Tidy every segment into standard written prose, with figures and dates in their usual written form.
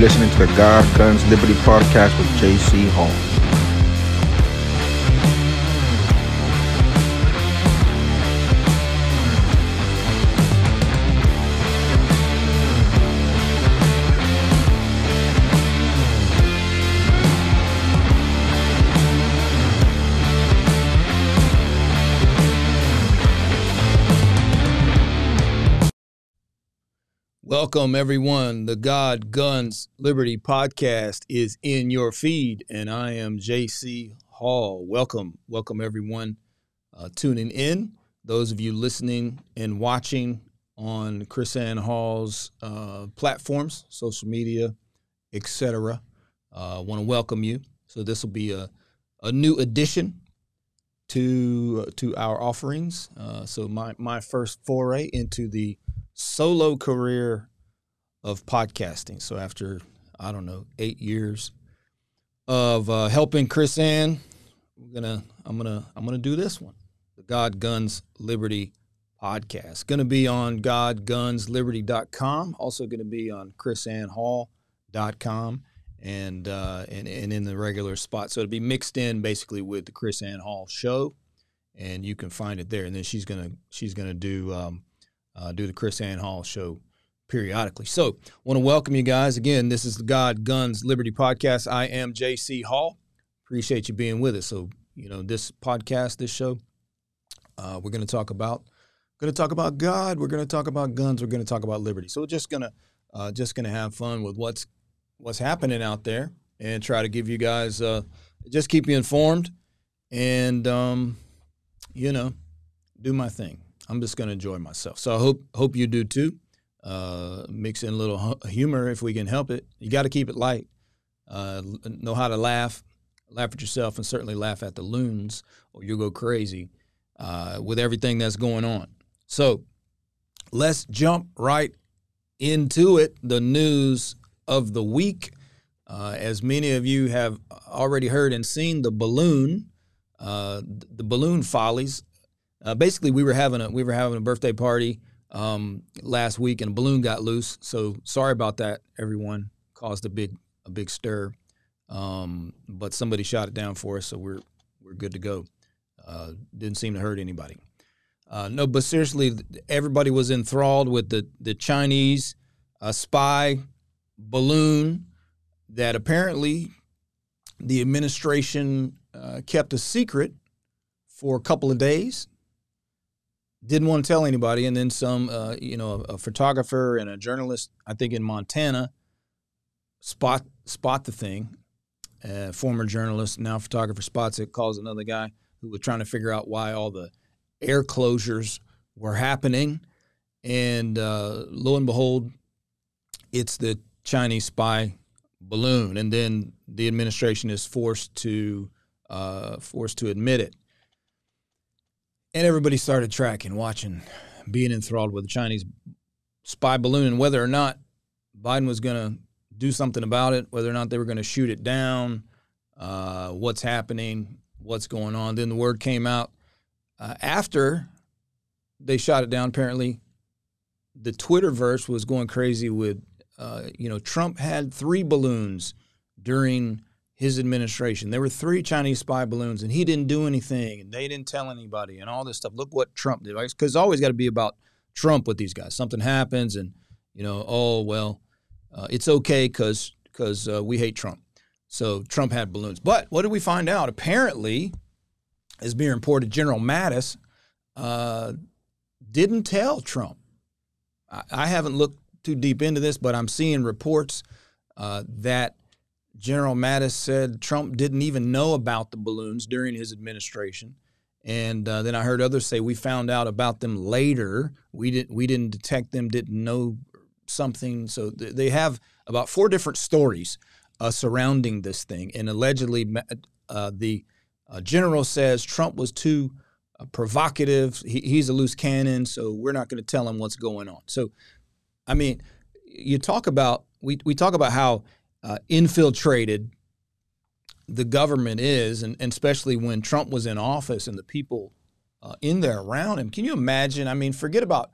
You're listening to the God Guns Liberty podcast with J.C. Hall. Welcome, everyone. The God Guns Liberty podcast is in your feed, and I am J.C. Hall. Welcome, everyone tuning in. Those of you listening and watching on KrisAnne Hall's platforms, social media, etc. I want to welcome you. So this will be a new addition to our offerings. So my first foray into the solo career of podcasting. So after, 8 years of helping KrisAnne, I'm gonna do this one, the God Guns Liberty podcast. Gonna be on godgunsliberty.com. Also gonna be on KrisAnneHall.com and in the regular spot. So it'll be mixed in basically with the KrisAnne Hall show, and you can find it there. And then she's gonna do the KrisAnne Hall show periodically. So I want to welcome you guys. Again, this is the God Guns Liberty podcast. I am J.C. Hall. Appreciate you being with us. So, this podcast, this show, we're going to talk about God. We're going to talk about guns. We're going to talk about liberty. So we're just going to have fun with what's happening out there and try to give you guys, just keep you informed and, do my thing. I'm just going to enjoy myself. So I hope you do too. Mix in a little humor if we can help it. You got to keep it light. Know how to laugh at yourself, and certainly laugh at the loons, or you'll go crazy with everything that's going on. So let's jump right into it. The news of the week. As many of you have already heard and seen, the balloon follies. Basically, we were having a birthday party last week, and a balloon got loose. So sorry about that, everyone. Caused a big stir, but somebody shot it down for us, so we're good to go. Didn't seem to hurt anybody. No, but seriously, everybody was enthralled with the Chinese spy balloon that apparently the administration kept a secret for a couple of days. Didn't want to tell anybody, and then some, a photographer and a journalist, I think in Montana, spot the thing. Former journalist, now photographer, spots it, calls another guy who was trying to figure out why all the air closures were happening. And lo and behold, it's the Chinese spy balloon. And then the administration is forced to admit it. And everybody started tracking, watching, being enthralled with the Chinese spy balloon, and whether or not Biden was going to do something about it, whether or not they were going to shoot it down, what's happening, what's going on. Then the word came out after they shot it down. Apparently, the Twitterverse was going crazy with, Trump had 3 balloons during his administration. There were 3 Chinese spy balloons, and he didn't do anything, and they didn't tell anybody, and all this stuff. Look what Trump did, right? Because it's always got to be about Trump with these guys. Something happens, and it's okay because we hate Trump. So Trump had balloons, but what did we find out? Apparently, as being reported, General Mattis didn't tell Trump. I haven't looked too deep into this, but I'm seeing reports that General Mattis said Trump didn't even know about the balloons during his administration. And then I heard others say we found out about them later. We didn't detect them, didn't know something. So they have about 4 different stories surrounding this thing. And allegedly the general says Trump was too provocative. He's a loose cannon, so we're not going to tell him what's going on. So, I mean, we talk about how infiltrated the government is, and especially when Trump was in office and the people in there around him. Can you imagine? I mean, forget about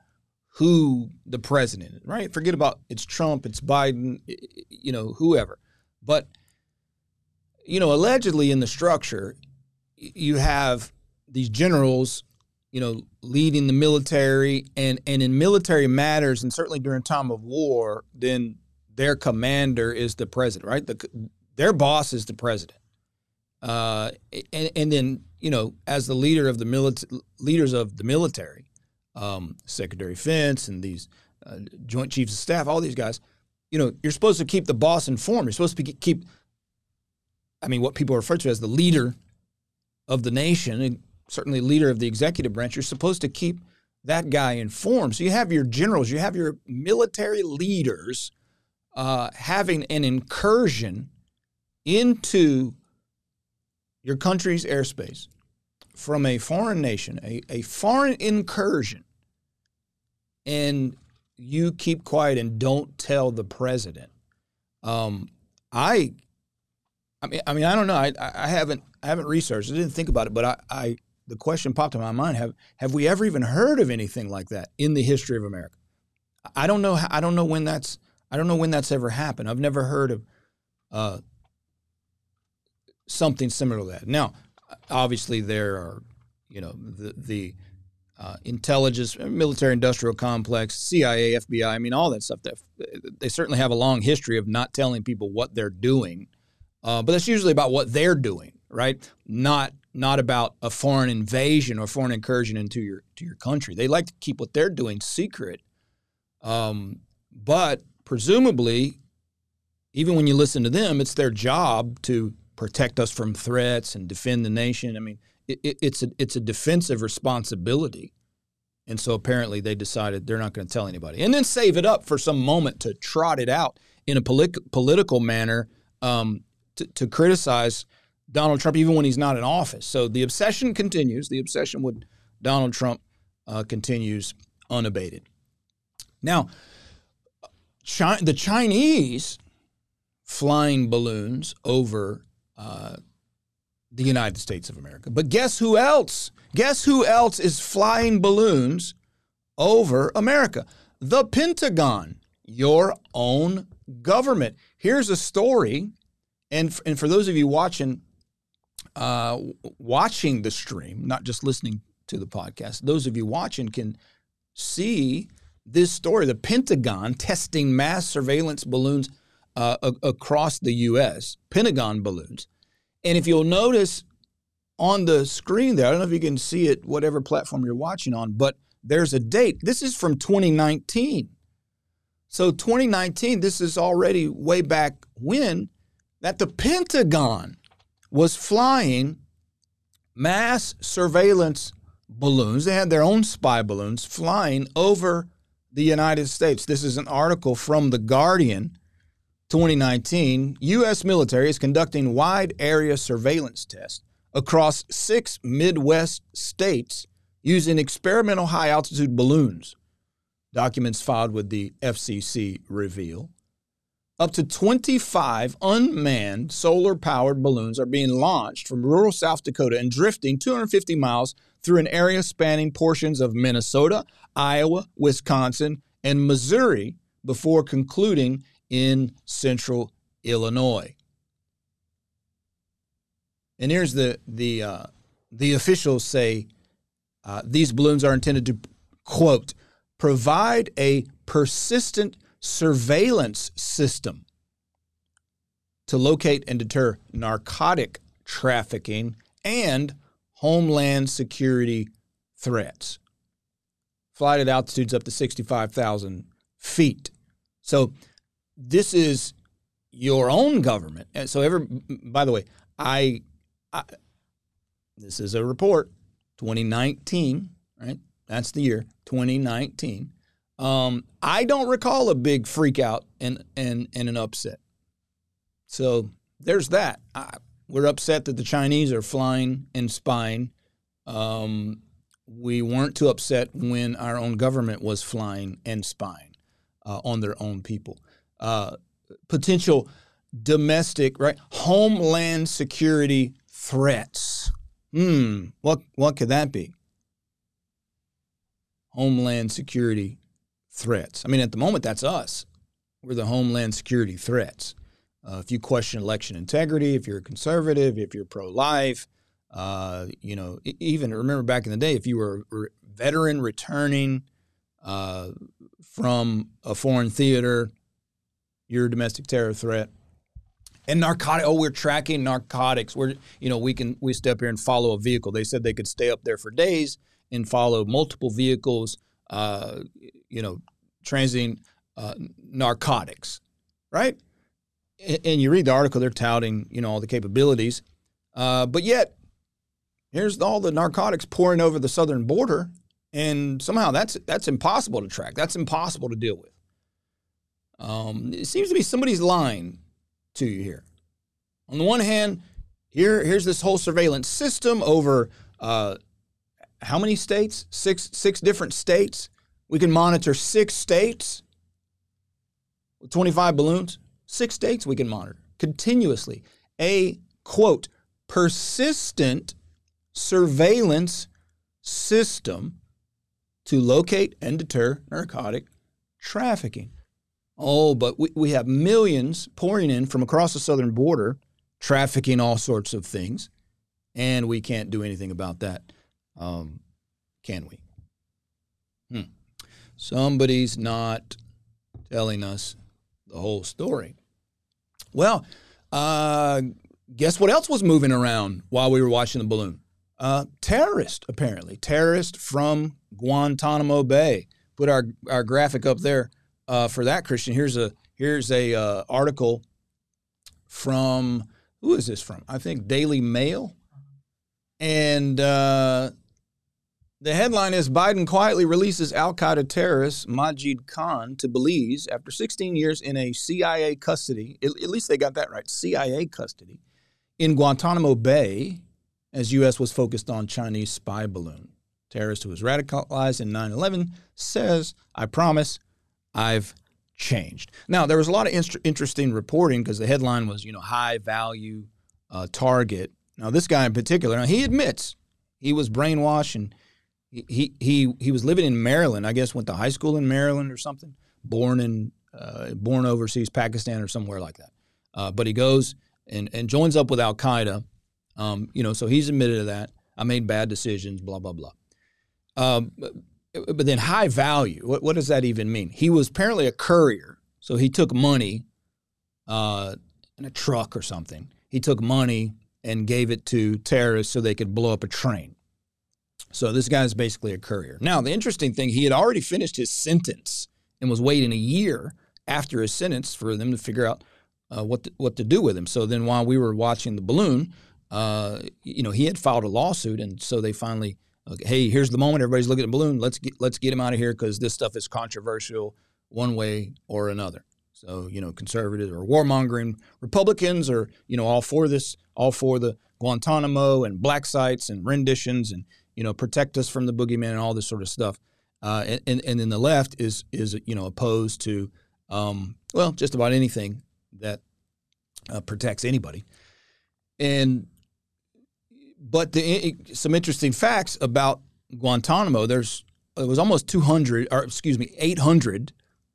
who the president is, right? Forget about it's Trump, it's Biden, you know, whoever. But, you know, allegedly in the structure, you have these generals, you know, leading the military, and in military matters, and certainly during time of war, then their commander is the president, right? Their boss is the president. And then, you know, as the leader of the leaders of the military, Secretary Fence and these Joint Chiefs of Staff, all these guys, you know, you're supposed to keep the boss informed. You're supposed to keep, I mean, what people refer to as the leader of the nation, and certainly leader of the executive branch, you're supposed to keep that guy informed. So you have your generals, you have your military leaders having an incursion into your country's airspace from a foreign nation, a foreign incursion, and you keep quiet and don't tell the president. I mean, I don't know. I haven't researched. I didn't think about it, but the question popped in my mind: Have we ever even heard of anything like that in the history of America? I don't know. I don't know when that's ever happened. I've never heard of something similar to that. Now, obviously, there are, you know, the intelligence, military-industrial complex, CIA, FBI. I mean, all that stuff. They certainly have a long history of not telling people what they're doing. But that's usually about what they're doing, right? Not about a foreign invasion or foreign incursion into your country. They like to keep what they're doing secret. But presumably, even when you listen to them, it's their job to protect us from threats and defend the nation. I mean, it's a defensive responsibility. And so apparently they decided they're not going to tell anybody. And then save it up for some moment to trot it out in a political manner, to criticize Donald Trump even when he's not in office. So the obsession continues. The obsession with Donald Trump continues unabated. Now, the Chinese flying balloons over the United States of America. But guess who else? Guess who else is flying balloons over America? The Pentagon, your own government. Here's a story. And for those of you watching the stream, not just listening to the podcast, those of you watching can see this story: the Pentagon testing mass surveillance balloons across the U.S. Pentagon balloons. And if you'll notice on the screen there, I don't know if you can see it, whatever platform you're watching on, but there's a date. This is from 2019. So 2019, this is already way back when, that the Pentagon was flying mass surveillance balloons. They had their own spy balloons flying over the United States. This is an article from The Guardian, 2019. U.S. military is conducting wide area surveillance tests across 6 Midwest states using experimental high altitude balloons, documents filed with the FCC reveal. Up to 25 unmanned solar-powered balloons are being launched from rural South Dakota and drifting 250 miles through an area spanning portions of Minnesota, Iowa, Wisconsin, and Missouri before concluding in central Illinois. And here's the officials say these balloons are intended to, quote, provide a persistent surveillance system to locate and deter narcotic trafficking and homeland security threats. Flight at altitudes up to 65,000 feet. So this is your own government. And so, by the way, this is a report, 2019, right? That's the year, 2019. I don't recall a big freak out and an upset. So there's that. We're upset that the Chinese are flying and spying. We weren't too upset when our own government was flying and spying on their own people. Potential domestic, right? Homeland security threats. What could that be? Homeland security threats. I mean, at the moment, that's us. We're the homeland security threats. If you question election integrity, if you're a conservative, if you're pro-life, you know, even remember back in the day, if you were a veteran returning from a foreign theater, you're a domestic terror threat. And narcotic, oh, we're tracking narcotics. We're, you know, we step here and follow a vehicle. They said they could stay up there for days and follow multiple vehicles, you know, transiting narcotics, right? And you read the article, they're touting, you know, all the capabilities. But yet, here's all the narcotics pouring over the southern border, and somehow that's impossible to track. That's impossible to deal with. It seems to me somebody's lying to you here. On the one hand, here's this whole surveillance system over how many states? Six different states. We can monitor 6 states with 25 balloons. 6 states we can monitor continuously. A, quote, persistent surveillance system to locate and deter narcotic trafficking. Oh, but we have millions pouring in from across the southern border, trafficking all sorts of things, and we can't do anything about that, can we? Somebody's not telling us the whole story. Well, guess what else was moving around while we were watching the balloon? Terrorist, apparently. Terrorist from Guantanamo Bay. Put our graphic up there. For that, Christian, here's a article from, who is this from? I think Daily Mail. And the headline is, Biden quietly releases al-Qaeda terrorist Majid Khan to Belize after 16 years in a CIA custody, at least they got that right, CIA custody, in Guantanamo Bay, as U.S. was focused on Chinese spy balloon. Terrorist who was radicalized in 9/11 says, I promise I've changed. Now, there was a lot of interesting reporting because the headline was, you know, high-value target. Now, this guy in particular, he admits he was brainwashed and he was living in Maryland, I guess, went to high school in Maryland or something, born overseas, Pakistan or somewhere like that. But he goes and joins up with al-Qaeda, you know, so he's admitted to that. I made bad decisions, blah, blah, blah. But then high value, what does that even mean? He was apparently a courier, so he took money in a truck or something. He took money and gave it to terrorists so they could blow up a train. So this guy's basically a courier. Now, the interesting thing, he had already finished his sentence and was waiting a year after his sentence for them to figure out what to do with him. So then while we were watching the balloon, you know, he had filed a lawsuit, and so they finally... Okay, hey, here's the moment. Everybody's looking at the balloon. Let's get him out of here because this stuff is controversial one way or another. So, you know, conservatives or warmongering Republicans are, you know, all for this, all for the Guantanamo and black sites and renditions and, you know, protect us from the boogeyman and all this sort of stuff. And then the left is you know, opposed to, well, just about anything that protects anybody. And... But some interesting facts about Guantanamo. It was almost 800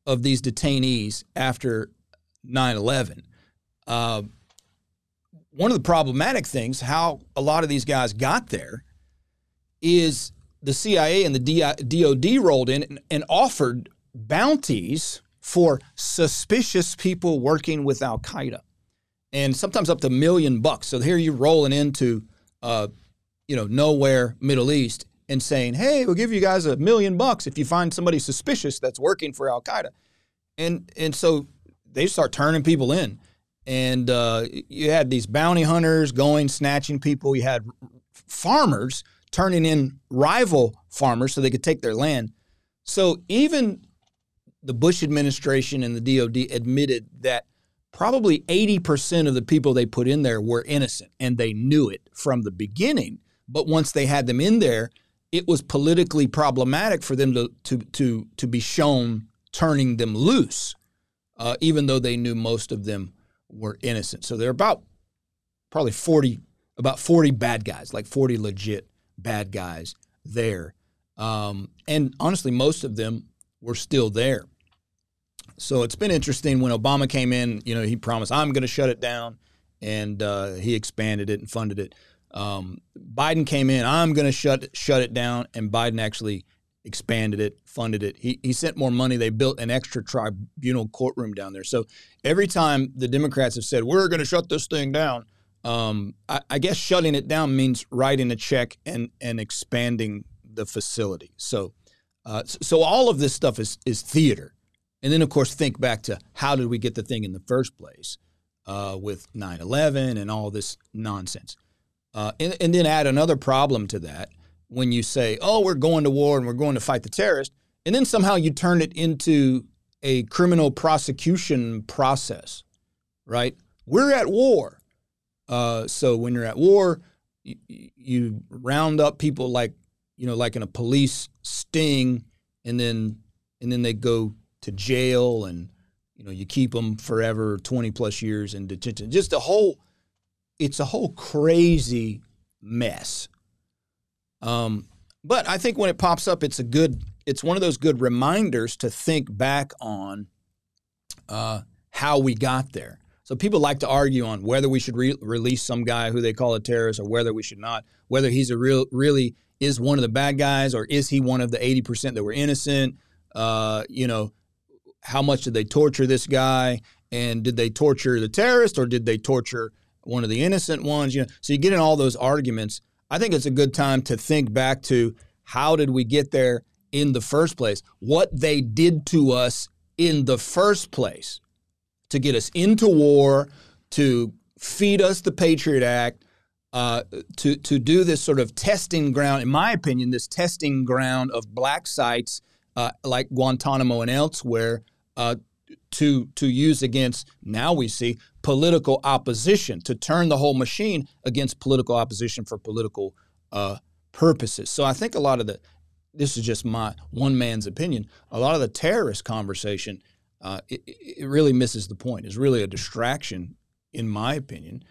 of these detainees after 9/11. One of the problematic things, how a lot of these guys got there, is the CIA and the DOD rolled in and offered bounties for suspicious people working with Al Qaeda, and sometimes up to $1 million. So here you're rolling into you know, nowhere Middle East and saying, hey, we'll give you guys $1 million if you find somebody suspicious that's working for Al-Qaeda. And so they start turning people in. And you had these bounty hunters going, snatching people. You had farmers turning in rival farmers so they could take their land. So even the Bush administration and the DOD admitted that probably 80% of the people they put in there were innocent, and they knew it from the beginning. But once they had them in there, it was politically problematic for them to be shown turning them loose, even though they knew most of them were innocent. So there are about 40 bad guys, like 40 legit bad guys there. And honestly, most of them were still there. So it's been interesting. When Obama came in, you know, he promised, I'm going to shut it down, and he expanded it and funded it. Biden came in, I'm going to shut it down, and Biden actually expanded it, funded it. He sent more money. They built an extra tribunal courtroom down there. So every time the Democrats have said, we're going to shut this thing down, I guess shutting it down means writing a check and expanding the facility. So all of this stuff is theater. And then, of course, think back to how did we get the thing in the first place with 9/11 and all this nonsense. And then add another problem to that when you say, oh, we're going to war and we're going to fight the terrorist. And then somehow you turn it into a criminal prosecution process, right? We're at war. So when you're at war, you round up people like, you know, like in a police sting, and then they go to jail, and, you know, you keep them forever, 20 plus years in detention. Just it's a whole crazy mess. But I think when it pops up, it's one of those good reminders to think back on how we got there. So people like to argue on whether we should release some guy who they call a terrorist, or whether we should not, whether he's really is one of the bad guys, or is he one of the 80% that were innocent? You know, how much did they torture this guy? And did they torture the terrorist, or did they torture one of the innocent ones? You know, so you get in all those arguments. I think it's a good time to think back to how did we get there in the first place? What they did to us in the first place to get us into war, to feed us the Patriot Act, to do this sort of testing ground, in my opinion, this testing ground of black sites like Guantanamo and elsewhere, to use against, now we see, political opposition, to turn the whole machine against political opposition for political purposes. So I think a lot of this is just my one man's opinion, a lot of the terrorist conversation, it really misses the point. It's really a distraction, in my opinion,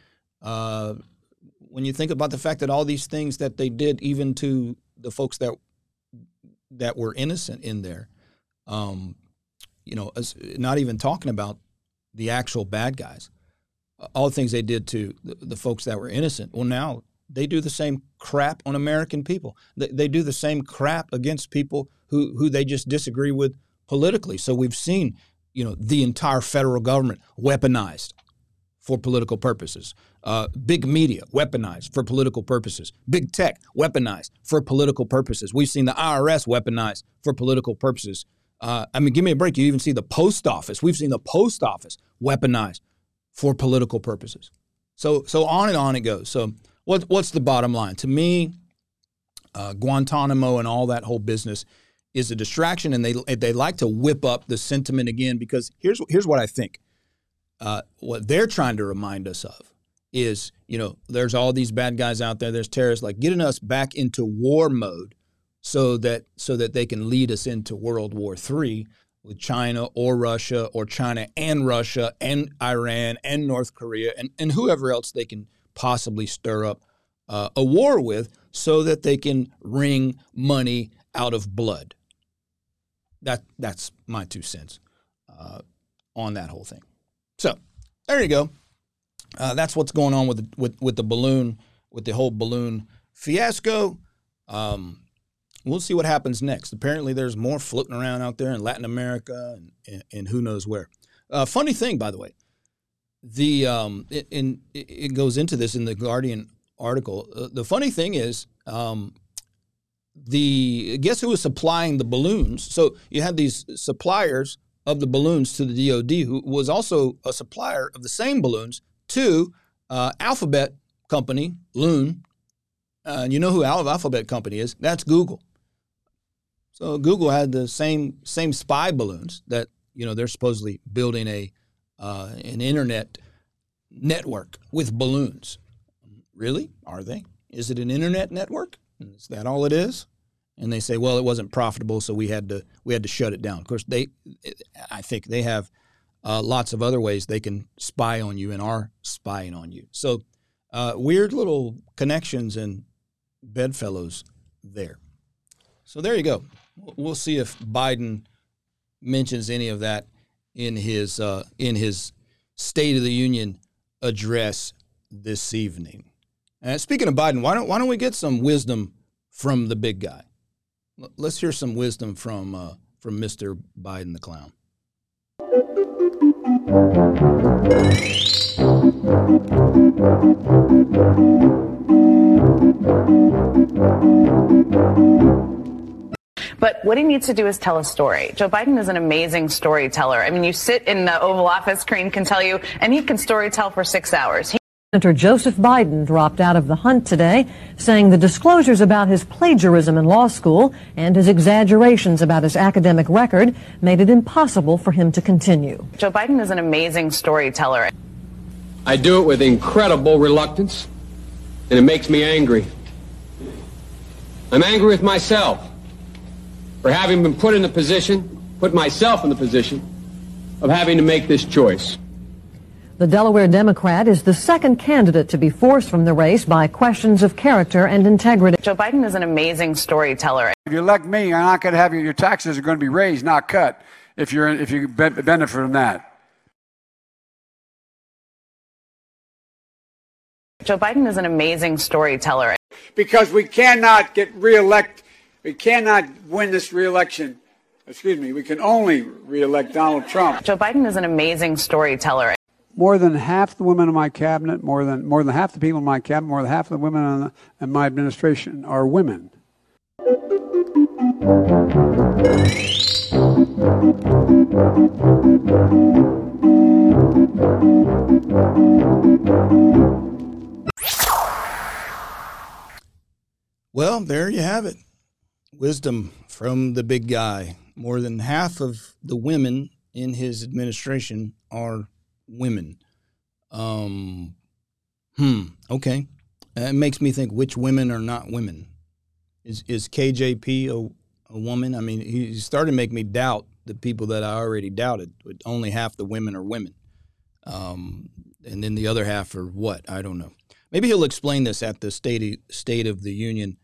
when you think about the fact that all these things that they did, even to the folks that were innocent in there, you know, not even talking about the actual bad guys, all the things they did to the folks that were innocent. Well, now they do the same crap on American people. They do the same crap against people who they just disagree with politically. So we've seen, you know, the entire federal government weaponized for political purposes. Big media weaponized for political purposes. Big tech weaponized for political purposes. We've seen the IRS weaponized for political purposes. I mean, give me a break. You even see the post office. We've seen the post office weaponized for political purposes. So on and on it goes. So what's the bottom line? To me, Guantanamo and all that whole business is a distraction, and they like to whip up the sentiment again, because here's what I think. What they're trying to remind us of is, you know, there's all these bad guys out there. There's terrorists, like, getting us back into war mode so that they can lead us into World War III with China or Russia, or China and Russia and Iran and North Korea and whoever else they can possibly stir up a war with, so that they can wring money out of blood. That's my 2 cents on that whole thing. So there you go. That's what's going on with the balloon, with the whole balloon fiasco. We'll see what happens next. Apparently, there's more floating around out there in Latin America and who knows where. Funny thing, by the way, it goes into this in the Guardian article. The funny thing is, guess who was supplying the balloons? So you had these suppliers of the balloons to the DOD, who was also a supplier of the same balloons to Alphabet Company, Loon. You know who Alphabet Company is? That's Google. So Google had the same spy balloons that, you know, they're supposedly building an internet network with balloons. Really? Are they? Is it an internet network? Is that all it is? And they say, well, it wasn't profitable, so we had to shut it down. Of course, I think they have lots of other ways they can spy on you and are spying on you. So weird little connections and bedfellows there. So there you go. We'll see if Biden mentions any of that in his State of the Union address this evening. And speaking of Biden, why don't we get some wisdom from the big guy? Let's hear some wisdom from Mr. Biden the clown. But what he needs to do is tell a story. Joe Biden is an amazing storyteller. I mean, you sit in the Oval Office, Karine can tell you, and he can storytell for 6 hours. Senator Joseph Biden dropped out of the hunt today, saying the disclosures about his plagiarism in law school and his exaggerations about his academic record made it impossible for him to continue. Joe Biden is an amazing storyteller. I do it with incredible reluctance, and it makes me angry. I'm angry with myself for having been put myself in the position of having to make this choice. The Delaware Democrat is the second candidate to be forced from the race by questions of character and integrity. Joe Biden is an amazing storyteller. If you elect me, you're not going to have your taxes are going to be raised, not cut, if you benefit from that. Joe Biden is an amazing storyteller. Because we cannot get reelected. We cannot win this re-election. Excuse me. We can only re-elect Donald Trump. Joe Biden is an amazing storyteller. More than half the women in my cabinet, more than half the people in my cabinet, more than half the women in my administration are women. Well, there you have it. Wisdom from the big guy. More than half of the women in his administration are women. Okay. It makes me think, which women are not women? Is KJP a woman? I mean, he started to make me doubt the people that I already doubted. Only half the women are women. And then the other half are what? I don't know. Maybe he'll explain this at the State of the Union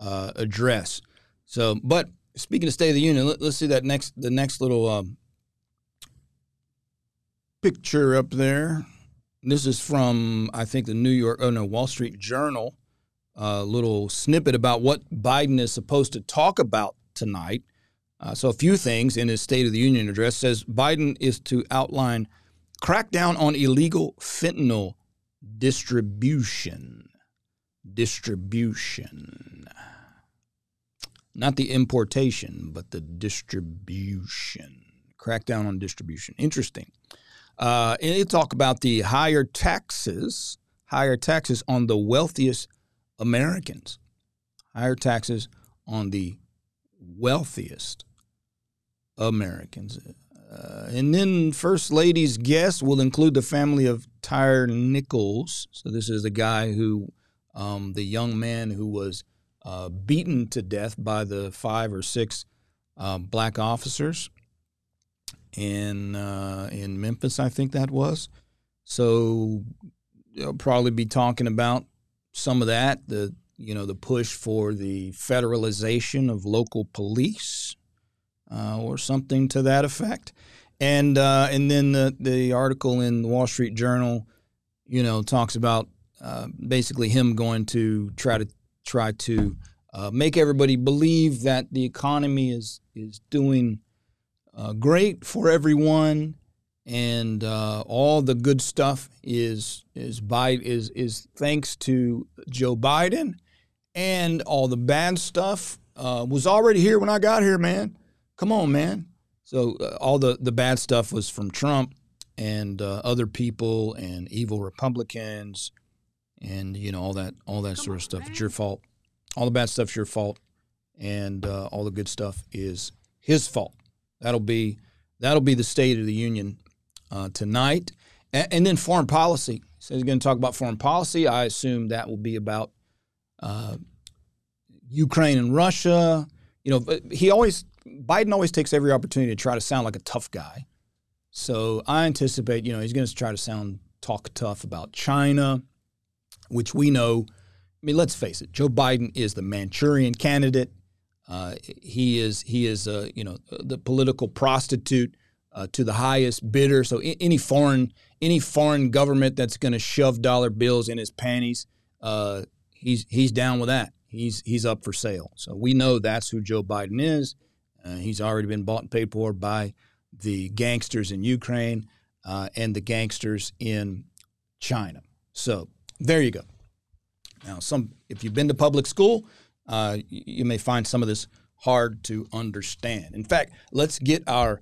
address. So, but speaking of State of the Union, let's see that next little picture up there. This is from, I think, the Wall Street Journal, little snippet about what Biden is supposed to talk about tonight. So a few things in his State of the Union address. Says Biden is to outline crackdown on illegal fentanyl distribution. Not the importation, but the distribution. Crackdown on distribution. Interesting. And it'll talk about the higher taxes on the wealthiest Americans. Higher taxes on the wealthiest Americans. And then First Lady's guest will include the family of Tyre Nichols. So this is the guy who, the young man who was beaten to death by the 5 or 6 black officers in Memphis, I think that was. So they'll probably be talking about some of that, the push for the federalization of local police or something to that effect. And then the article in the Wall Street Journal, talks about basically him going to try to make everybody believe that the economy is doing great for everyone, and all the good stuff is thanks to Joe Biden, and all the bad stuff was already here when I got here, man. Come on, man. So all the bad stuff was from Trump and other people and evil Republicans. And, all that sort of stuff. It's your fault. All the bad stuff's your fault. And all the good stuff is his fault. That'll be the State of the Union tonight. And then foreign policy. So he's going to talk about foreign policy. I assume that will be about Ukraine and Russia. Biden always takes every opportunity to try to sound like a tough guy. So I anticipate, he's going to try to talk tough about China, which we know, let's face it, Joe Biden is the Manchurian candidate. He is you know, the political prostitute to the highest bidder. So any foreign government that's going to shove dollar bills in his panties, he's down with that. He's up for sale. So we know that's who Joe Biden is. He's already been bought and paid for by the gangsters in Ukraine and the gangsters in China. So there you go. Now, if you've been to public school, you may find some of this hard to understand. In fact, let's get our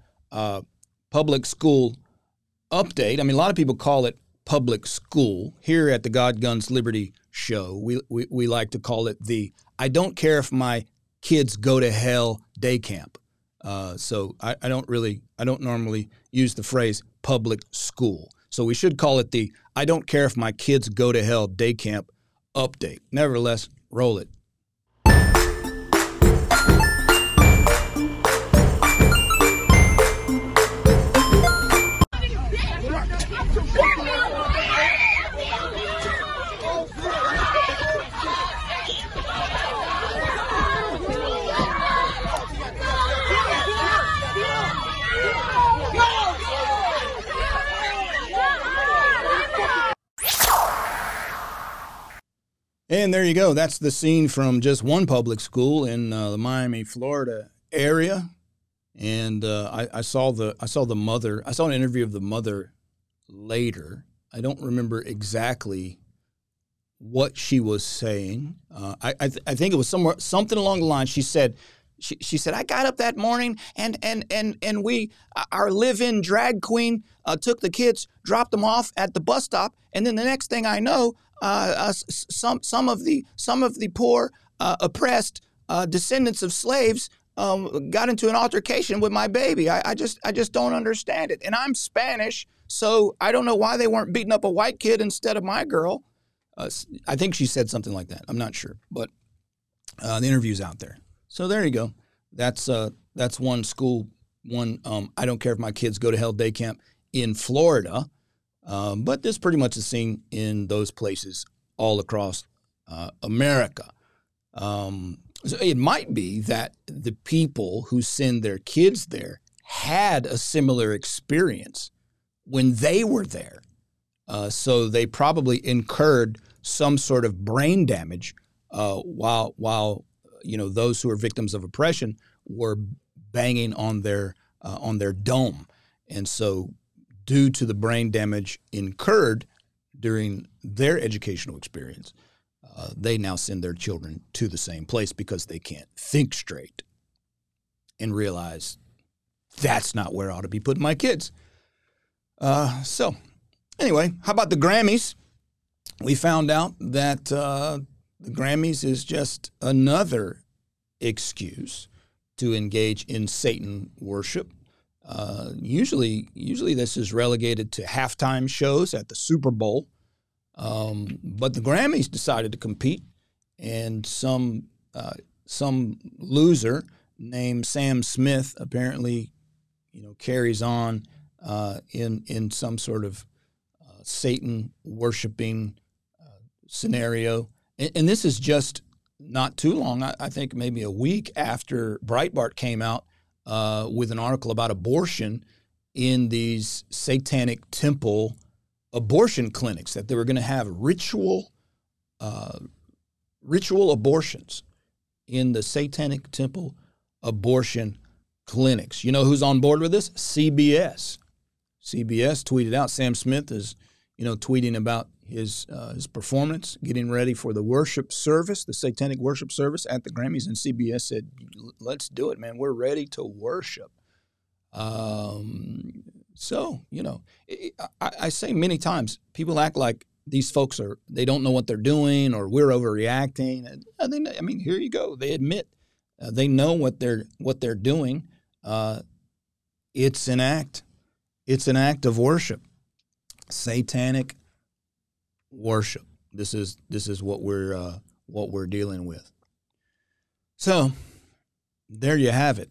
public school update. I mean, a lot of people call it public school. Here at the God Guns Liberty show, we like to call it the I don't care if my kids go to hell day camp. So I don't normally use the phrase public school. So we should call it the I don't care if my kids go to hell day camp update. Nevertheless, roll it. And there you go. That's the scene from just one public school in the Miami, Florida area. And I saw the mother. I saw an interview of the mother later. I don't remember exactly what she was saying. I think it was something along the line. She said, "She said I got up that morning and we our live-in drag queen took the kids, dropped them off at the bus stop, and then the next thing I know." Some of the poor oppressed descendants of slaves got into an altercation with my baby. I just don't understand it. And I'm Spanish, so I don't know why they weren't beating up a white kid instead of my girl. I think she said something like that. I'm not sure, but the interview's out there. So there you go. That's one school. One I don't care if my kids go to hell day camp in Florida. But this pretty much is seen in those places all across America. So it might be that the people who send their kids there had a similar experience when they were there. So they probably incurred some sort of brain damage while you know those who are victims of oppression were banging on their dome, and so. Due to the brain damage incurred during their educational experience, they now send their children to the same place because they can't think straight and realize that's not where I ought to be putting my kids. So anyway, how about the Grammys? We found out that the Grammys is just another excuse to engage in Satan worship. Usually this is relegated to halftime shows at the Super Bowl, but the Grammys decided to compete, and some loser named Sam Smith apparently, you know, carries on in some sort of Satan worshiping scenario, and this is just not too long. I think maybe a week after Breitbart came out. With an article about abortion in these satanic temple abortion clinics, that they were going to have ritual abortions in the satanic temple abortion clinics. You know who's on board with this? CBS. CBS tweeted out. Sam Smith is, you know, tweeting about his performance, getting ready for the worship service, the satanic worship service at the Grammys, and CBS said, let's do it, man. We're ready to worship. So, you know, I say many times, people act like these folks they don't know what they're doing or we're overreacting. I mean, here you go. They admit they know what they're doing. It's an act. It's an act of worship. Satanic worship. This is what we're dealing with. So there you have it.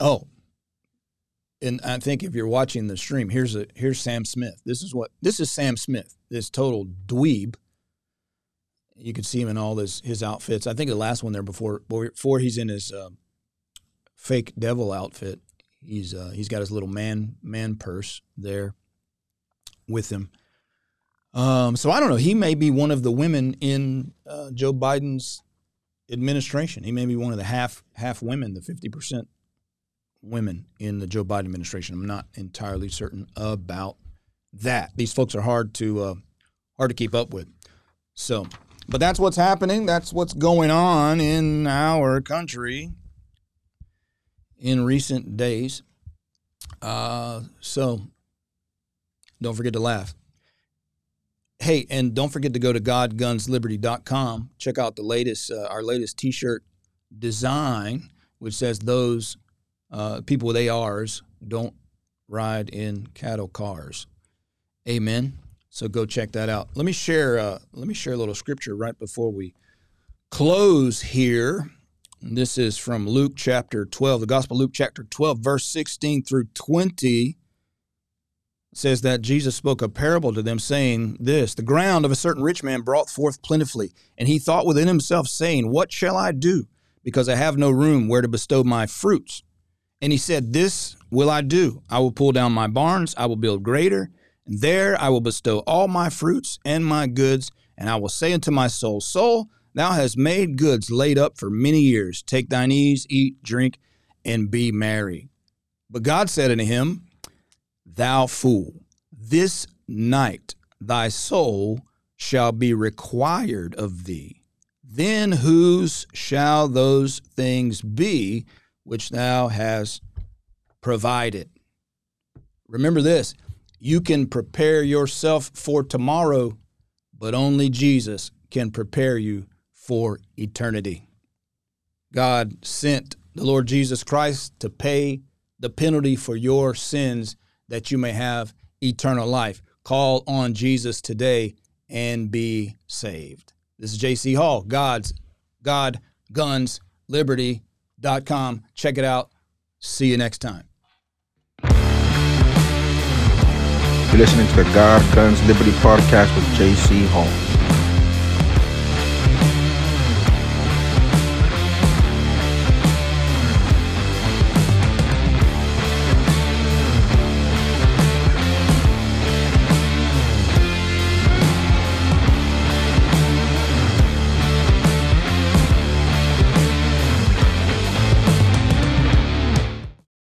Oh, and I think if you're watching the stream, here's Sam Smith. This is Sam Smith, this total dweeb, You could see him in all his outfits. I think the last one there before he's in his fake devil outfit, he's got his little man purse there with him. So I don't know. He may be one of the women in Joe Biden's administration. He may be one of the half women, the 50% women in the Joe Biden administration. I'm not entirely certain about that. These folks are hard to keep up with. So, but that's what's happening. That's what's going on in our country in recent days. So don't forget to laugh. Hey, and don't forget to go to godgunsliberty.com. Check out the latest, our latest T-shirt design, which says those people with ARs don't ride in cattle cars. Amen. So go check that out. Let me share a little scripture right before we close here. This is from Luke chapter 12, the Gospel of Luke chapter 12, verse 16 through 20. It says that Jesus spoke a parable to them, saying this: the ground of a certain rich man brought forth plentifully, and he thought within himself, saying, what shall I do? Because I have no room where to bestow my fruits. And he said, this will I do. I will pull down my barns, I will build greater, and there I will bestow all my fruits and my goods. And I will say unto my soul, soul, thou hast made goods laid up for many years. Take thine ease, eat, drink, and be merry. But God said unto him, thou fool, this night thy soul shall be required of thee. Then whose shall those things be which thou hast provided? Remember this, you can prepare yourself for tomorrow, but only Jesus can prepare you for eternity. God sent the Lord Jesus Christ to pay the penalty for your sins, that you may have eternal life. Call on Jesus today and be saved. This is J.C. Hall, GodGunsLiberty.com. Check it out. See you next time. You're listening to the God Guns Liberty podcast with J.C. Hall.